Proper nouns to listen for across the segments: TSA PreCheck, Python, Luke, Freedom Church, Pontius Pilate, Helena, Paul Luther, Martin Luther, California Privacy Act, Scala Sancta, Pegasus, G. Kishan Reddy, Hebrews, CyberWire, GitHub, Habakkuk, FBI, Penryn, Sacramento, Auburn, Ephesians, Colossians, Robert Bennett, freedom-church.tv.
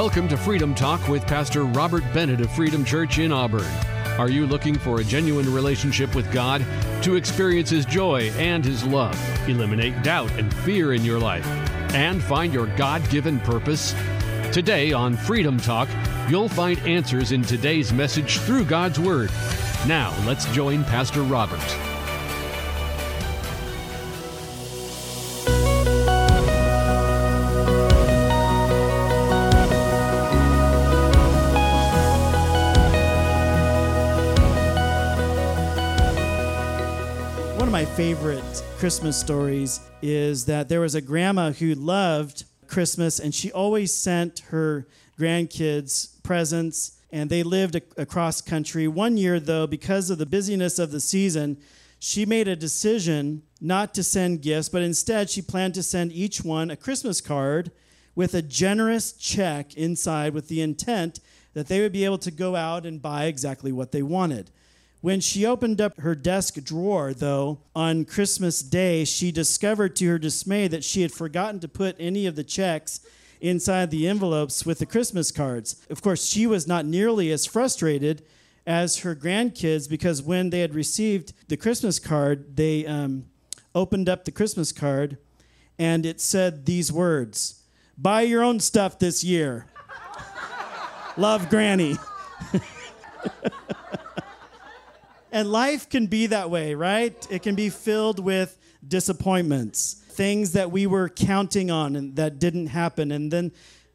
Welcome to Freedom Talk with Pastor Robert Bennett of Freedom Church in Auburn. Are you looking for a genuine relationship with God to experience His joy and His love, eliminate doubt and fear in your life, and find your God-given purpose? Today on Freedom Talk, you'll find answers in today's message through God's Word. Now, let's join Pastor Robert. One of my favorite Christmas stories is that there was a grandma who loved Christmas, and she always sent her grandkids presents, and they lived across country. One year, though, because of the busyness of the season, she made a decision not to send gifts, but instead she planned to send each one a Christmas card with a generous check inside with the intent that they would be able to go out and buy exactly what they wanted. When she opened up her desk drawer, though, on Christmas Day, she discovered to her dismay that she had forgotten to put any of the checks inside the envelopes with the Christmas cards. Of course, she was not nearly as frustrated as her grandkids, because when they had received the Christmas card, they opened up the Christmas card, and it said these words: "Buy your own stuff this year. Love, Granny." And life can be that way, right? It can be filled with disappointments, things that we were counting on and that didn't happen. And then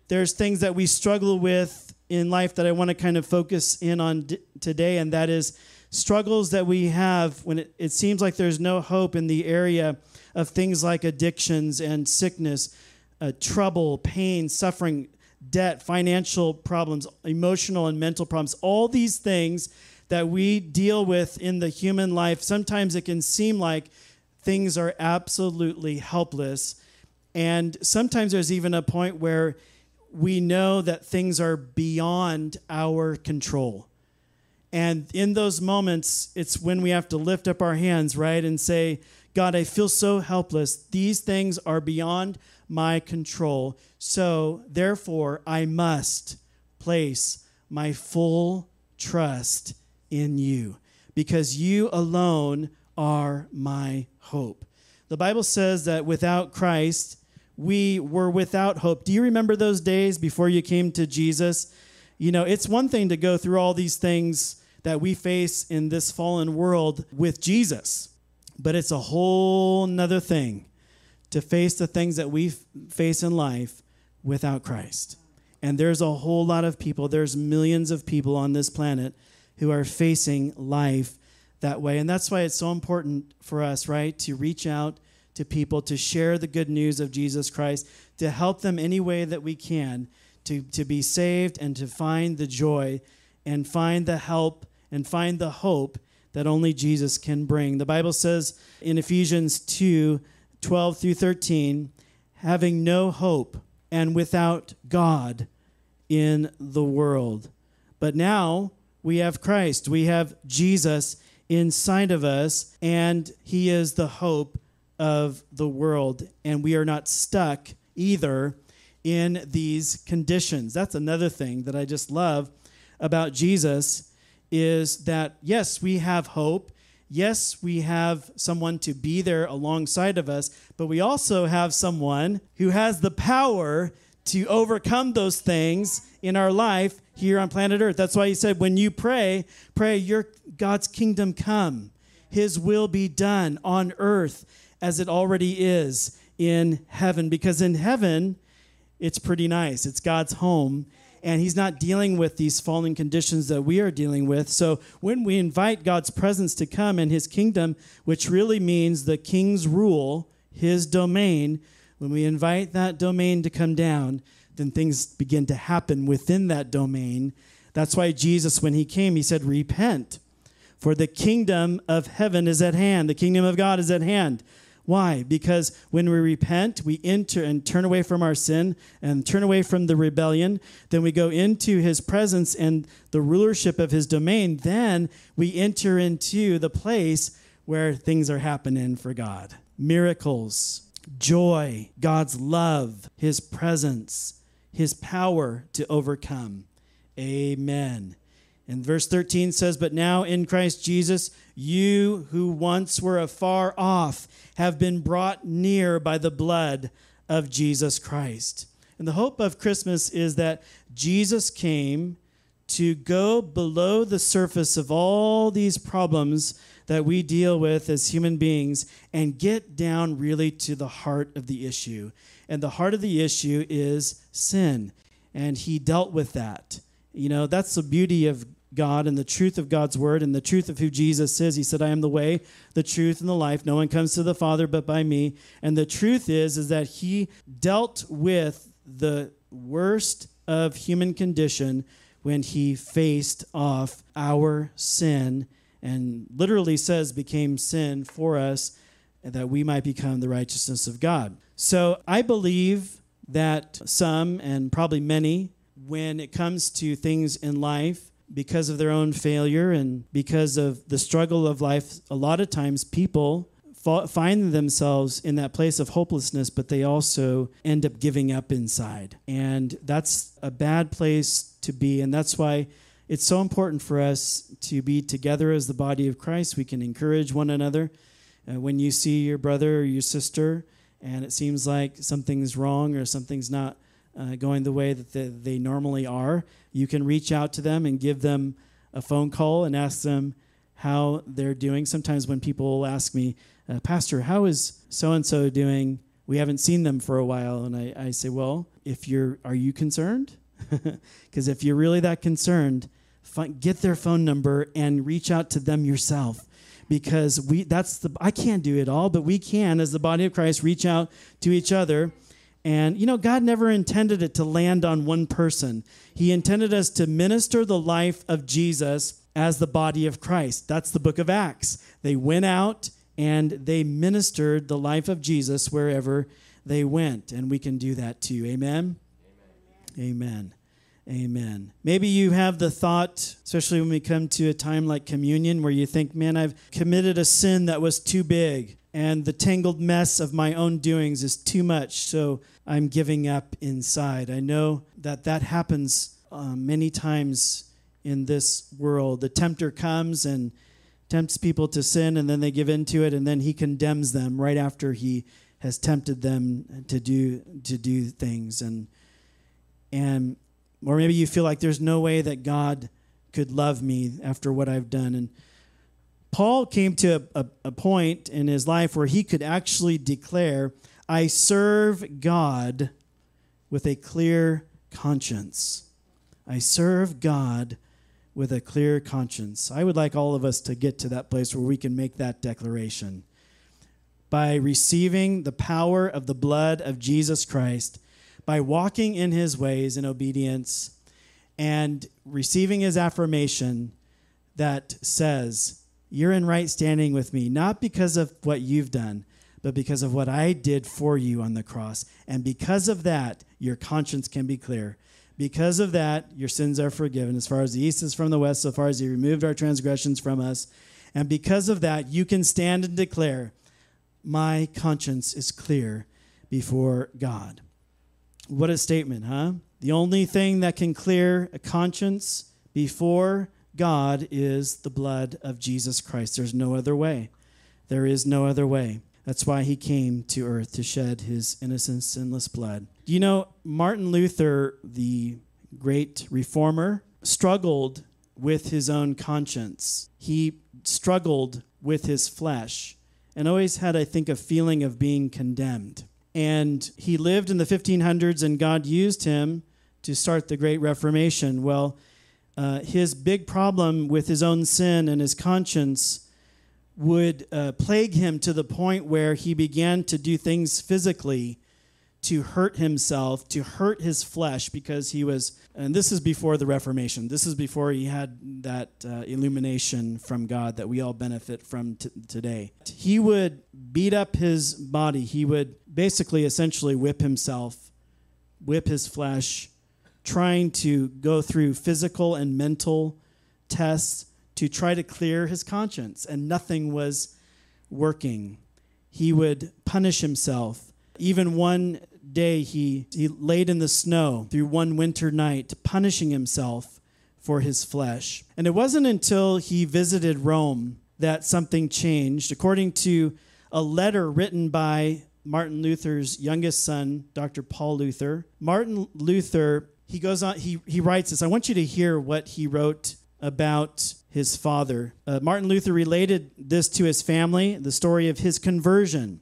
there's things that we struggle with in life that I want to kind of focus in on today, and that is struggles that we have when it seems like there's no hope in the area of things like addictions and sickness, trouble, pain, suffering, debt, financial problems, emotional and mental problems, all these things that we deal with in the human life. Sometimes it can seem like things are absolutely helpless. And sometimes there's even a point where we know that things are beyond our control. And in those moments, it's when we have to lift up our hands, right, and say, God, I feel so helpless. These things are beyond my control. So, therefore, I must place my full trust in you, because you alone are my hope. The Bible says that without Christ, we were without hope. Do you remember those days before you came to Jesus? You know, it's one thing to go through all these things that we face in this fallen world with Jesus, but it's a whole nother thing to face the things that we face in life without Christ. And there's a whole lot of people, there's millions of people on this planet who are facing life that way. And that's why it's so important for us, right, to reach out to people, to share the good news of Jesus Christ, to help them any way that we can to be saved and to find the joy and find the help and find the hope that only Jesus can bring. The Bible says in Ephesians 2:12 through 13, having no hope and without God in the world. But now we have Christ. We have Jesus inside of us, and He is the hope of the world. And we are not stuck either in these conditions. That's another thing that I just love about Jesus is that, yes, we have hope. Yes, we have someone to be there alongside of us, but we also have someone who has the power to overcome those things in our life here on planet Earth. That's why He said, when you pray, pray your God's kingdom come. His will be done on earth as it already is in heaven. Because in heaven, it's pretty nice. It's God's home. And He's not dealing with these fallen conditions that we are dealing with. So when we invite God's presence to come in His kingdom, which really means the King's rule, His domain, when we invite that domain to come down, then things begin to happen within that domain. That's why Jesus, when He came, He said, repent, for the kingdom of heaven is at hand. The kingdom of God is at hand. Why? Because when we repent, we enter and turn away from our sin and turn away from the rebellion. Then we go into His presence and the rulership of His domain. Then we enter into the place where things are happening for God. Miracles, joy, God's love, His presence, his power to overcome. Amen. And verse 13 says, but now in Christ Jesus, you who once were afar off have been brought near by the blood of Jesus Christ. And the hope of Christmas is that Jesus came to go below the surface of all these problems that we deal with as human beings and get down really to the heart of the issue. And the heart of the issue is sin. And he dealt with that. You know, that's the beauty of God and the truth of God's word and the truth of who Jesus is. He said, I am the way, the truth, and the life. No one comes to the Father but by me. And the truth is that he dealt with the worst of human condition when he faced off our sin and literally says became sin for us that we might become the righteousness of God. So I believe that some and probably many, when it comes to things in life, because of their own failure and because of the struggle of life, a lot of times people find themselves in that place of hopelessness, but they also end up giving up inside. And that's a bad place to be. And that's why it's so important for us to be together as the body of Christ. We can encourage one another. When you see your brother or your sister and it seems like something's wrong or something's not going the way that they normally are, you can reach out to them and give them a phone call and ask them how they're doing. Sometimes when people will ask me, Pastor, how is so-and-so doing? We haven't seen them for a while. And I say, well, are you concerned? Because if you're really that concerned, get their phone number and reach out to them yourself. Because I can't do it all, but we can, as the body of Christ, reach out to each other. And, you know, God never intended it to land on one person. He intended us to minister the life of Jesus as the body of Christ. That's the book of Acts. They went out and they ministered the life of Jesus wherever they went. And we can do that too. Amen? Amen. Amen. Amen. Maybe you have the thought, especially when we come to a time like communion, where you think, man, I've committed a sin that was too big. And the tangled mess of my own doings is too much, so I'm giving up inside. I know that happens many times in this world. The tempter comes and tempts people to sin, and then they give in to it, and then he condemns them right after he has tempted them to do things. And or maybe you feel like there's no way that God could love me after what I've done. And Paul came to a point in his life where he could actually declare, I serve God with a clear conscience. I serve God with a clear conscience. I would like all of us to get to that place where we can make that declaration. By receiving the power of the blood of Jesus Christ, by walking in his ways in obedience, and receiving his affirmation that says, you're in right standing with me, not because of what you've done, but because of what I did for you on the cross. And because of that, your conscience can be clear. Because of that, your sins are forgiven. As far as the east is from the west, so far as he removed our transgressions from us. And because of that, you can stand and declare, my conscience is clear before God. What a statement, huh? The only thing that can clear a conscience before God is the blood of Jesus Christ. There's no other way. There is no other way. That's why he came to earth, to shed his innocent, sinless blood. You know, Martin Luther, the great reformer, struggled with his own conscience. He struggled with his flesh and always had, I think, a feeling of being condemned. And he lived in the 1500s, and God used him to start the Great Reformation. Well, his big problem with his own sin and his conscience would plague him to the point where he began to do things physically to hurt himself, to hurt his flesh, because he was, and this is before the Reformation, this is before he had that illumination from God that we all benefit from today. He would beat up his body. He would basically, essentially whip himself, whip his flesh, trying to go through physical and mental tests to try to clear his conscience, and nothing was working. He would punish himself. Even one day he laid in the snow through one winter night, punishing himself for his flesh. And it wasn't until he visited Rome that something changed. According to a letter written by Martin Luther's youngest son, Dr. Paul Luther, Martin Luther, he goes on, he writes this. I want you to hear what he wrote about his father. Martin Luther related this to his family, the story of his conversion.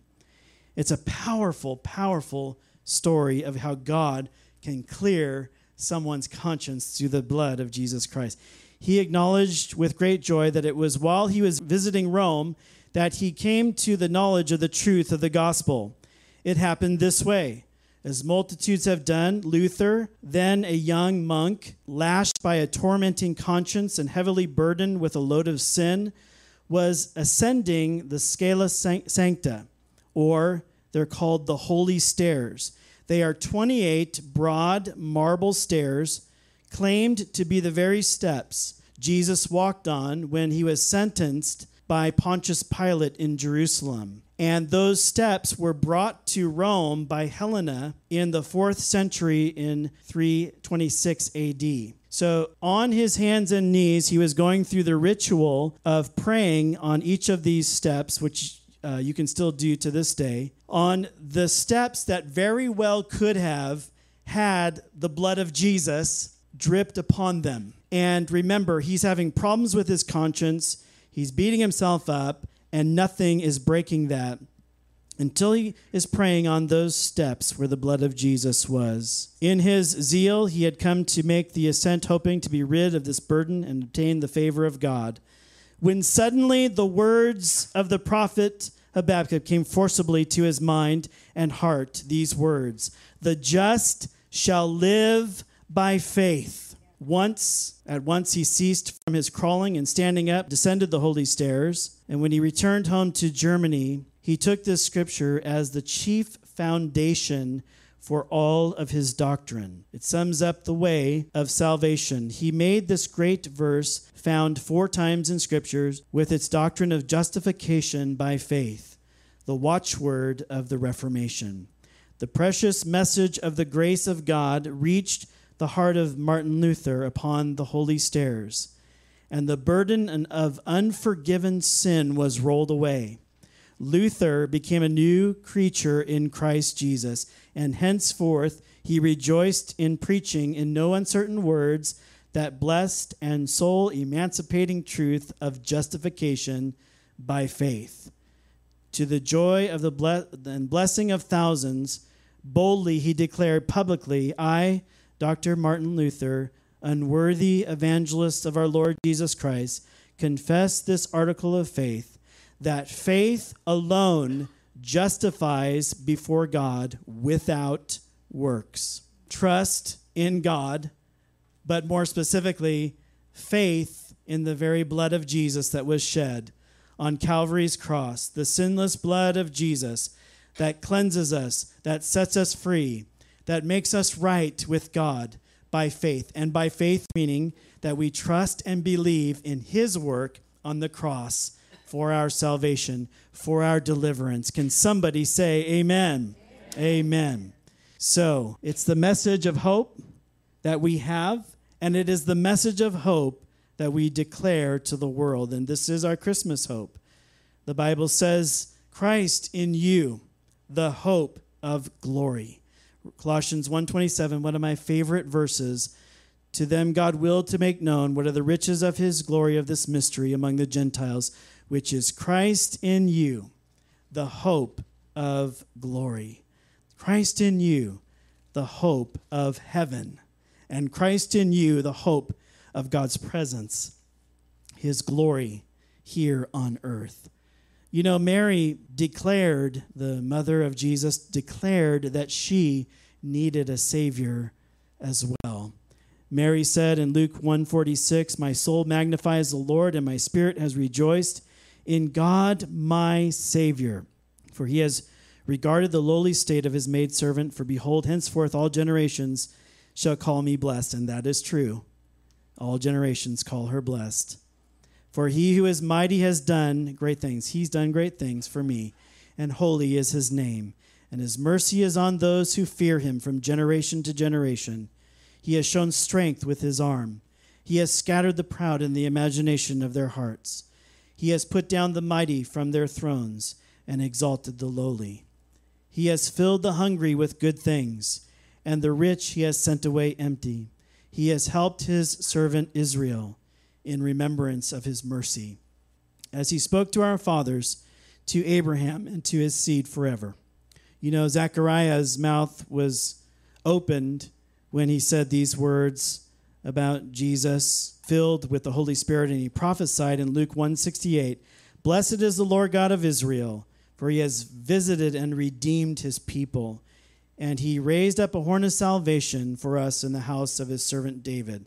It's a powerful, powerful story of how God can clear someone's conscience through the blood of Jesus Christ. He acknowledged with great joy that it was while he was visiting Rome that he came to the knowledge of the truth of the gospel. It happened this way. As multitudes have done, Luther, then a young monk, lashed by a tormenting conscience and heavily burdened with a load of sin, was ascending the Scala Sancta, or they're called the Holy Stairs. They are 28 broad marble stairs claimed to be the very steps Jesus walked on when he was sentenced by Pontius Pilate in Jerusalem. And those steps were brought to Rome by Helena in the 4th century in 326 AD. So on his hands and knees, he was going through the ritual of praying on each of these steps, which you can still do to this day, on the steps that very well could have had the blood of Jesus dripped upon them. And remember, he's having problems with his conscience. He's beating himself up, and nothing is breaking that until he is praying on those steps where the blood of Jesus was. In his zeal, he had come to make the ascent, hoping to be rid of this burden and obtain the favor of God, when suddenly the words of the prophet Habakkuk came forcibly to his mind and heart, these words, "The just shall live by faith." At once he ceased from his crawling and standing up, descended the holy stairs. And when he returned home to Germany, he took this scripture as the chief foundation for all of his doctrine. It sums up the way of salvation. He made this great verse found 4 times in scriptures with its doctrine of justification by faith, the watchword of the Reformation. The precious message of the grace of God reached the heart of Martin Luther upon the holy stairs, and the burden of unforgiven sin was rolled away. Luther became a new creature in Christ Jesus, and henceforth he rejoiced in preaching in no uncertain words that blessed and soul-emancipating truth of justification by faith. To the joy of the blessing of thousands, boldly he declared publicly, "I, Dr. Martin Luther, unworthy evangelist of our Lord Jesus Christ, confess this article of faith, that faith alone justifies before God without works." Trust in God, but more specifically, faith in the very blood of Jesus that was shed on Calvary's cross, the sinless blood of Jesus that cleanses us, that sets us free, that makes us right with God by faith. And by faith, meaning that we trust and believe in his work on the cross for our salvation, for our deliverance. Can somebody say amen? Amen. Amen. So it's the message of hope that we have, and it is the message of hope that we declare to the world. And this is our Christmas hope. The Bible says, "Christ in you, the hope of glory." Colossians 1:27, one of my favorite verses. "To them God willed to make known what are the riches of his glory of this mystery among the Gentiles, which is Christ in you, the hope of glory." Christ in you, the hope of heaven. And Christ in you, the hope of God's presence, his glory here on earth. You know, Mary declared, the mother of Jesus, declared that she needed a Savior as well. Mary said in Luke 1:46, "My soul magnifies the Lord, and my spirit has rejoiced in God my Savior, for he has regarded the lowly state of his maidservant. For behold, henceforth all generations shall call me blessed." And that is true. All generations call her blessed. "For he who is mighty has done great things." He's done great things for me. "And holy is his name. and his mercy is on those who fear him from generation to generation. He has shown strength with his arm. He has scattered the proud in the imagination of their hearts. He has put down the mighty from their thrones and exalted the lowly. He has filled the hungry with good things, and the rich he has sent away empty. He has helped his servant Israel in remembrance of his mercy, as he spoke to our fathers, to Abraham, and to his seed forever. You know, Zechariah's mouth was opened when he said these words about Jesus, filled with the Holy Spirit, and he prophesied in Luke 1:68, "Blessed is the Lord God of Israel, for he has visited and redeemed his people, and he raised up a horn of salvation for us in the house of his servant David,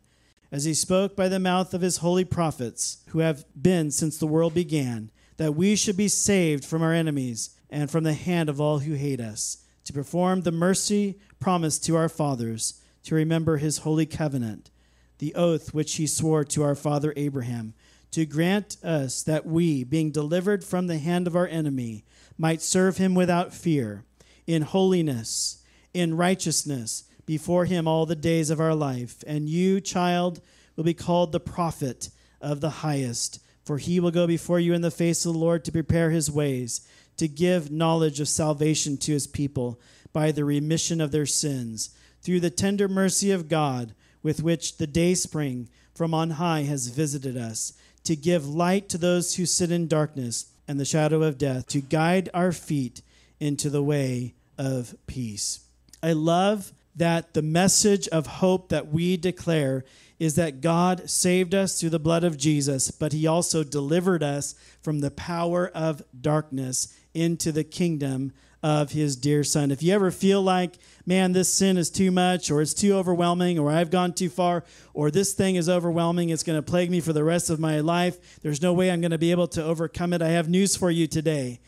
as he spoke by the mouth of his holy prophets, who have been since the world began, that we should be saved from our enemies and from the hand of all who hate us, to perform the mercy promised to our fathers, to remember his holy covenant, the oath which he swore to our father Abraham, to grant us that we, being delivered from the hand of our enemy, might serve him without fear, in holiness, in righteousness, before him all the days of our life. And you, child, will be called the prophet of the highest, for he will go before you in the face of the Lord to prepare his ways, to give knowledge of salvation to his people by the remission of their sins, through the tender mercy of God, with which the dayspring from on high has visited us, to give light to those who sit in darkness and the shadow of death, to guide our feet into the way of peace." I love that the message of hope that we declare is that God saved us through the blood of Jesus, but he also delivered us from the power of darkness into the kingdom of his dear son. If you ever feel like, man, this sin is too much, or it's too overwhelming, or I've gone too far, or this thing is overwhelming, it's going to plague me for the rest of my life, there's no way I'm going to be able to overcome it, I have news for you today.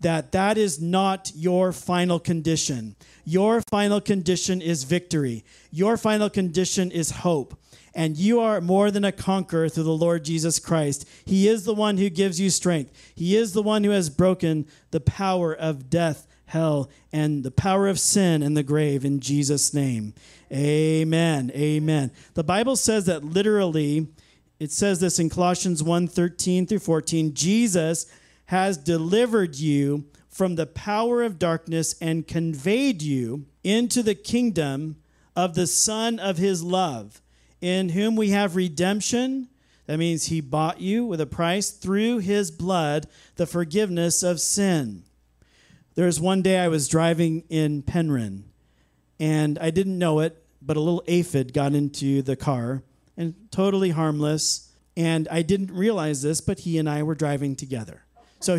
That is not your final condition. Your final condition is victory. Your final condition is hope. And you are more than a conqueror through the Lord Jesus Christ. He is the one who gives you strength. He is the one who has broken the power of death, hell, and the power of sin and the grave, in Jesus' name. Amen. Amen. The Bible says that literally, it says this in Colossians 1:13 through 14, Jesus has delivered you from the power of darkness and conveyed you into the kingdom of the Son of his love, in whom we have redemption. That means he bought you with a price, through his blood, the forgiveness of sin. There was one day I was driving in Penryn, and I didn't know it, but a little aphid got into the car, and totally harmless. And I didn't realize this, but he and I were driving together. So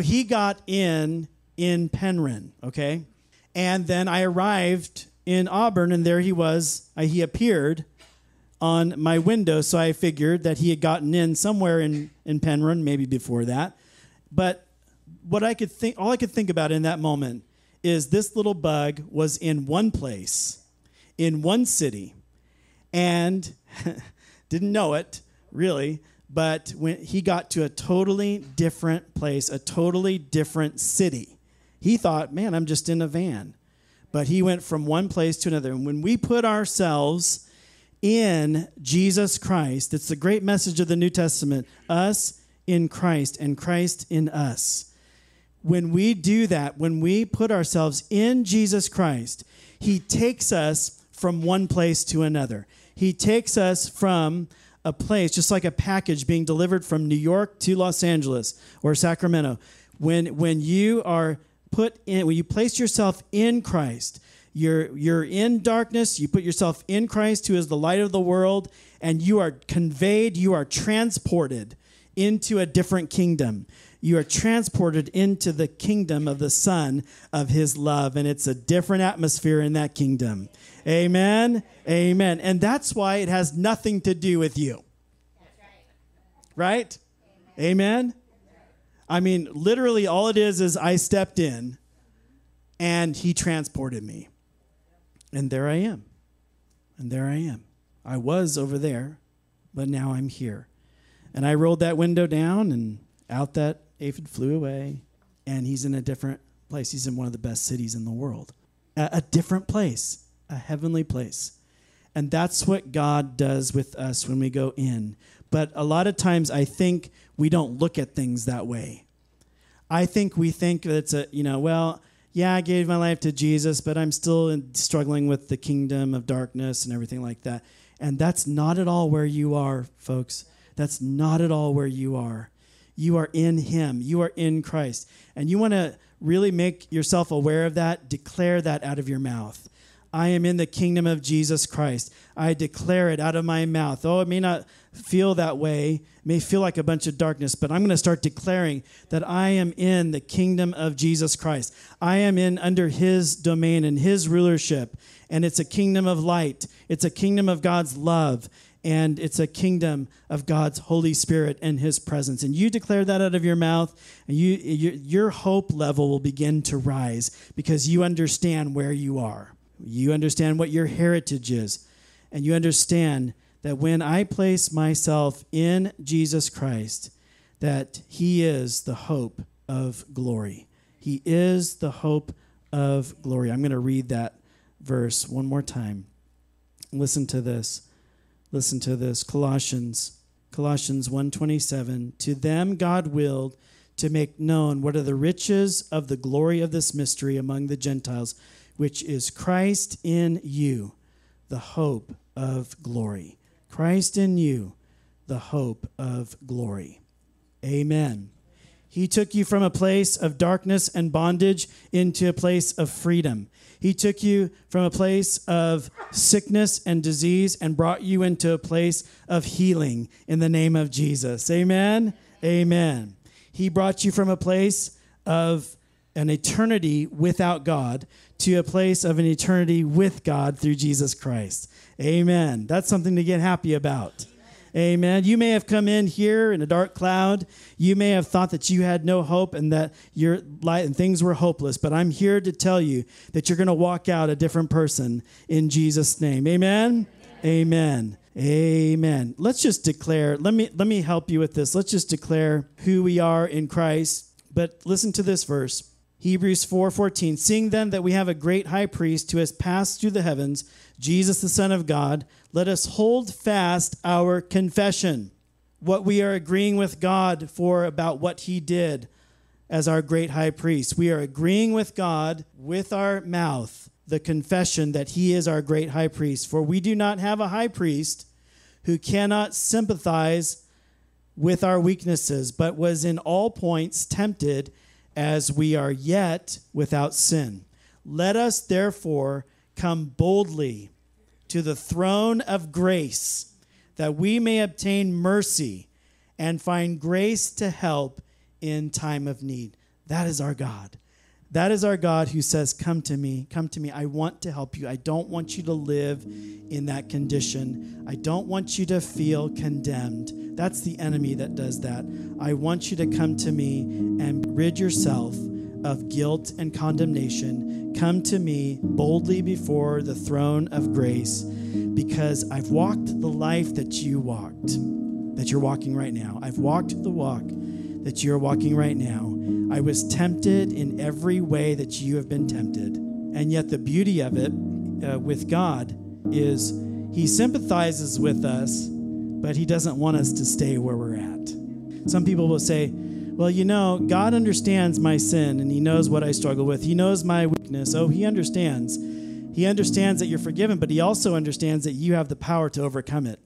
he got in Penryn, okay? And then I arrived in Auburn, and there he was. He appeared on my window, so I figured that he had gotten in somewhere in Penryn, maybe before that. But all I could think about in that moment is this little bug was in one place, in one city, and didn't know it, really. But when he got to a totally different place, a totally different city, he thought, man, I'm just in a van. But he went from one place to another. And when we put ourselves in Jesus Christ, it's the great message of the New Testament, us in Christ and Christ in us. When we do that, when we put ourselves in Jesus Christ, he takes us from one place to another. He takes us from a place, just like a package being delivered from New York to Los Angeles or Sacramento. When you are put in, when you place yourself in Christ, you're in darkness, you put yourself in Christ, who is the light of the world, and you are conveyed, you are transported into a different kingdom. You are transported into the kingdom of the Son of his love, and it's a different atmosphere in that kingdom. Amen. Amen. And that's why it has nothing to do with you. Right? Amen. I mean, literally all it is I stepped in and he transported me. And there I am. I was over there, but now I'm here. And I rolled that window down, and out that aphid flew away, and he's in a different place. He's in one of the best cities in the world. A different place, a heavenly place. And that's what God does with us when we go in. But a lot of times I think we don't look at things that way. I think we think that it's a, well, yeah, I gave my life to Jesus, but I'm still struggling with the kingdom of darkness and everything like that. And that's not at all where you are, folks. That's not at all where you are. You are in him. You are in Christ. And you want to really make yourself aware of that. Declare that out of your mouth. I am in the kingdom of Jesus Christ. I declare it out of my mouth. Oh, it may not feel that way. It may feel like a bunch of darkness, but I'm going to start declaring that I am in the kingdom of Jesus Christ. I am in under his domain and his rulership. And it's a kingdom of light. It's a kingdom of God's love. And it's a kingdom of God's Holy Spirit and his presence. And you declare that out of your mouth, and your hope level will begin to rise because you understand where you are. You understand what your heritage is, and you understand that when I place myself in Jesus Christ, that he is the hope of glory. He is the hope of glory. I'm going to read that verse one more time. Listen to this. Listen to this. Colossians 1:27. To them God willed to make known what are the riches of the glory of this mystery among the Gentiles, which is Christ in you, the hope of glory. Christ in you, the hope of glory. Amen. He took you from a place of darkness and bondage into a place of freedom. He took you from a place of sickness and disease and brought you into a place of healing in the name of Jesus. Amen. Amen. He brought you from a place of an eternity without God to a place of an eternity with God through Jesus Christ. Amen. That's something to get happy about. Amen. You may have come in here in a dark cloud. You may have thought that you had no hope and that your light and things were hopeless, but I'm here to tell you that you're going to walk out a different person in Jesus' name. Amen. Amen. Amen. Let's just declare. Let me help you with this. Let's just declare who we are in Christ. But listen to this verse. Hebrews 4:14, seeing then that we have a great high priest who has passed through the heavens, Jesus the Son of God, let us hold fast our confession, what we are agreeing with God for about what he did as our great high priest. We are agreeing with God with our mouth, the confession that he is our great high priest. For we do not have a high priest who cannot sympathize with our weaknesses, but was in all points tempted as we are yet without sin. Let us therefore come boldly to the throne of grace, that we may obtain mercy and find grace to help in time of need. That is our God. That is our God who says, come to me, come to me. I want to help you. I don't want you to live in that condition. I don't want you to feel condemned. That's the enemy that does that. I want you to come to me and rid yourself of guilt and condemnation. Come to me boldly before the throne of grace, because I've walked the life that you walked, that you're walking right now. I've walked the walk that you're walking right now. I was tempted in every way that you have been tempted. And yet the beauty of it with God is he sympathizes with us, but he doesn't want us to stay where we're at. Some people will say, well, God understands my sin and he knows what I struggle with. He knows my weakness. Oh, he understands. He understands that you're forgiven, but he also understands that you have the power to overcome it.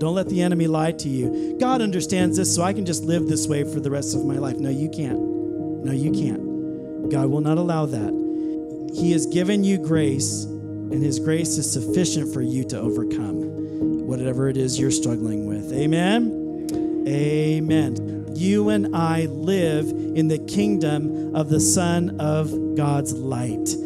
Don't let the enemy lie to you. God understands this, so I can just live this way for the rest of my life. No, you can't. No, you can't. God will not allow that. He has given you grace, and his grace is sufficient for you to overcome whatever it is you're struggling with. Amen? Amen. You and I live in the kingdom of the Son of God's light.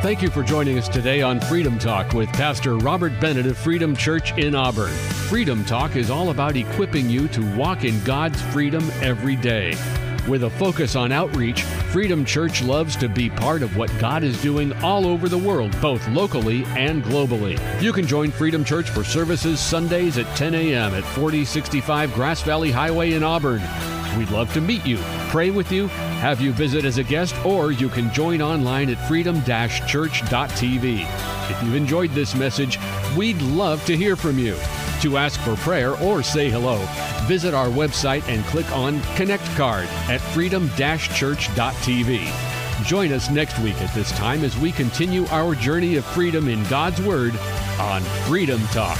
Thank you for joining us today on Freedom Talk with Pastor Robert Bennett of Freedom Church in Auburn. Freedom Talk is all about equipping you to walk in God's freedom every day. With a focus on outreach, Freedom Church loves to be part of what God is doing all over the world, both locally and globally. You can join Freedom Church for services Sundays at 10 a.m. at 4065 Grass Valley Highway in Auburn. We'd love to meet you, pray with you, have you visit as a guest, or you can join online at freedom-church.tv. If you've enjoyed this message, we'd love to hear from you. To ask for prayer or say hello, visit our website and click on Connect Card at freedom-church.tv. Join us next week at this time as we continue our journey of freedom in God's Word on Freedom Talk.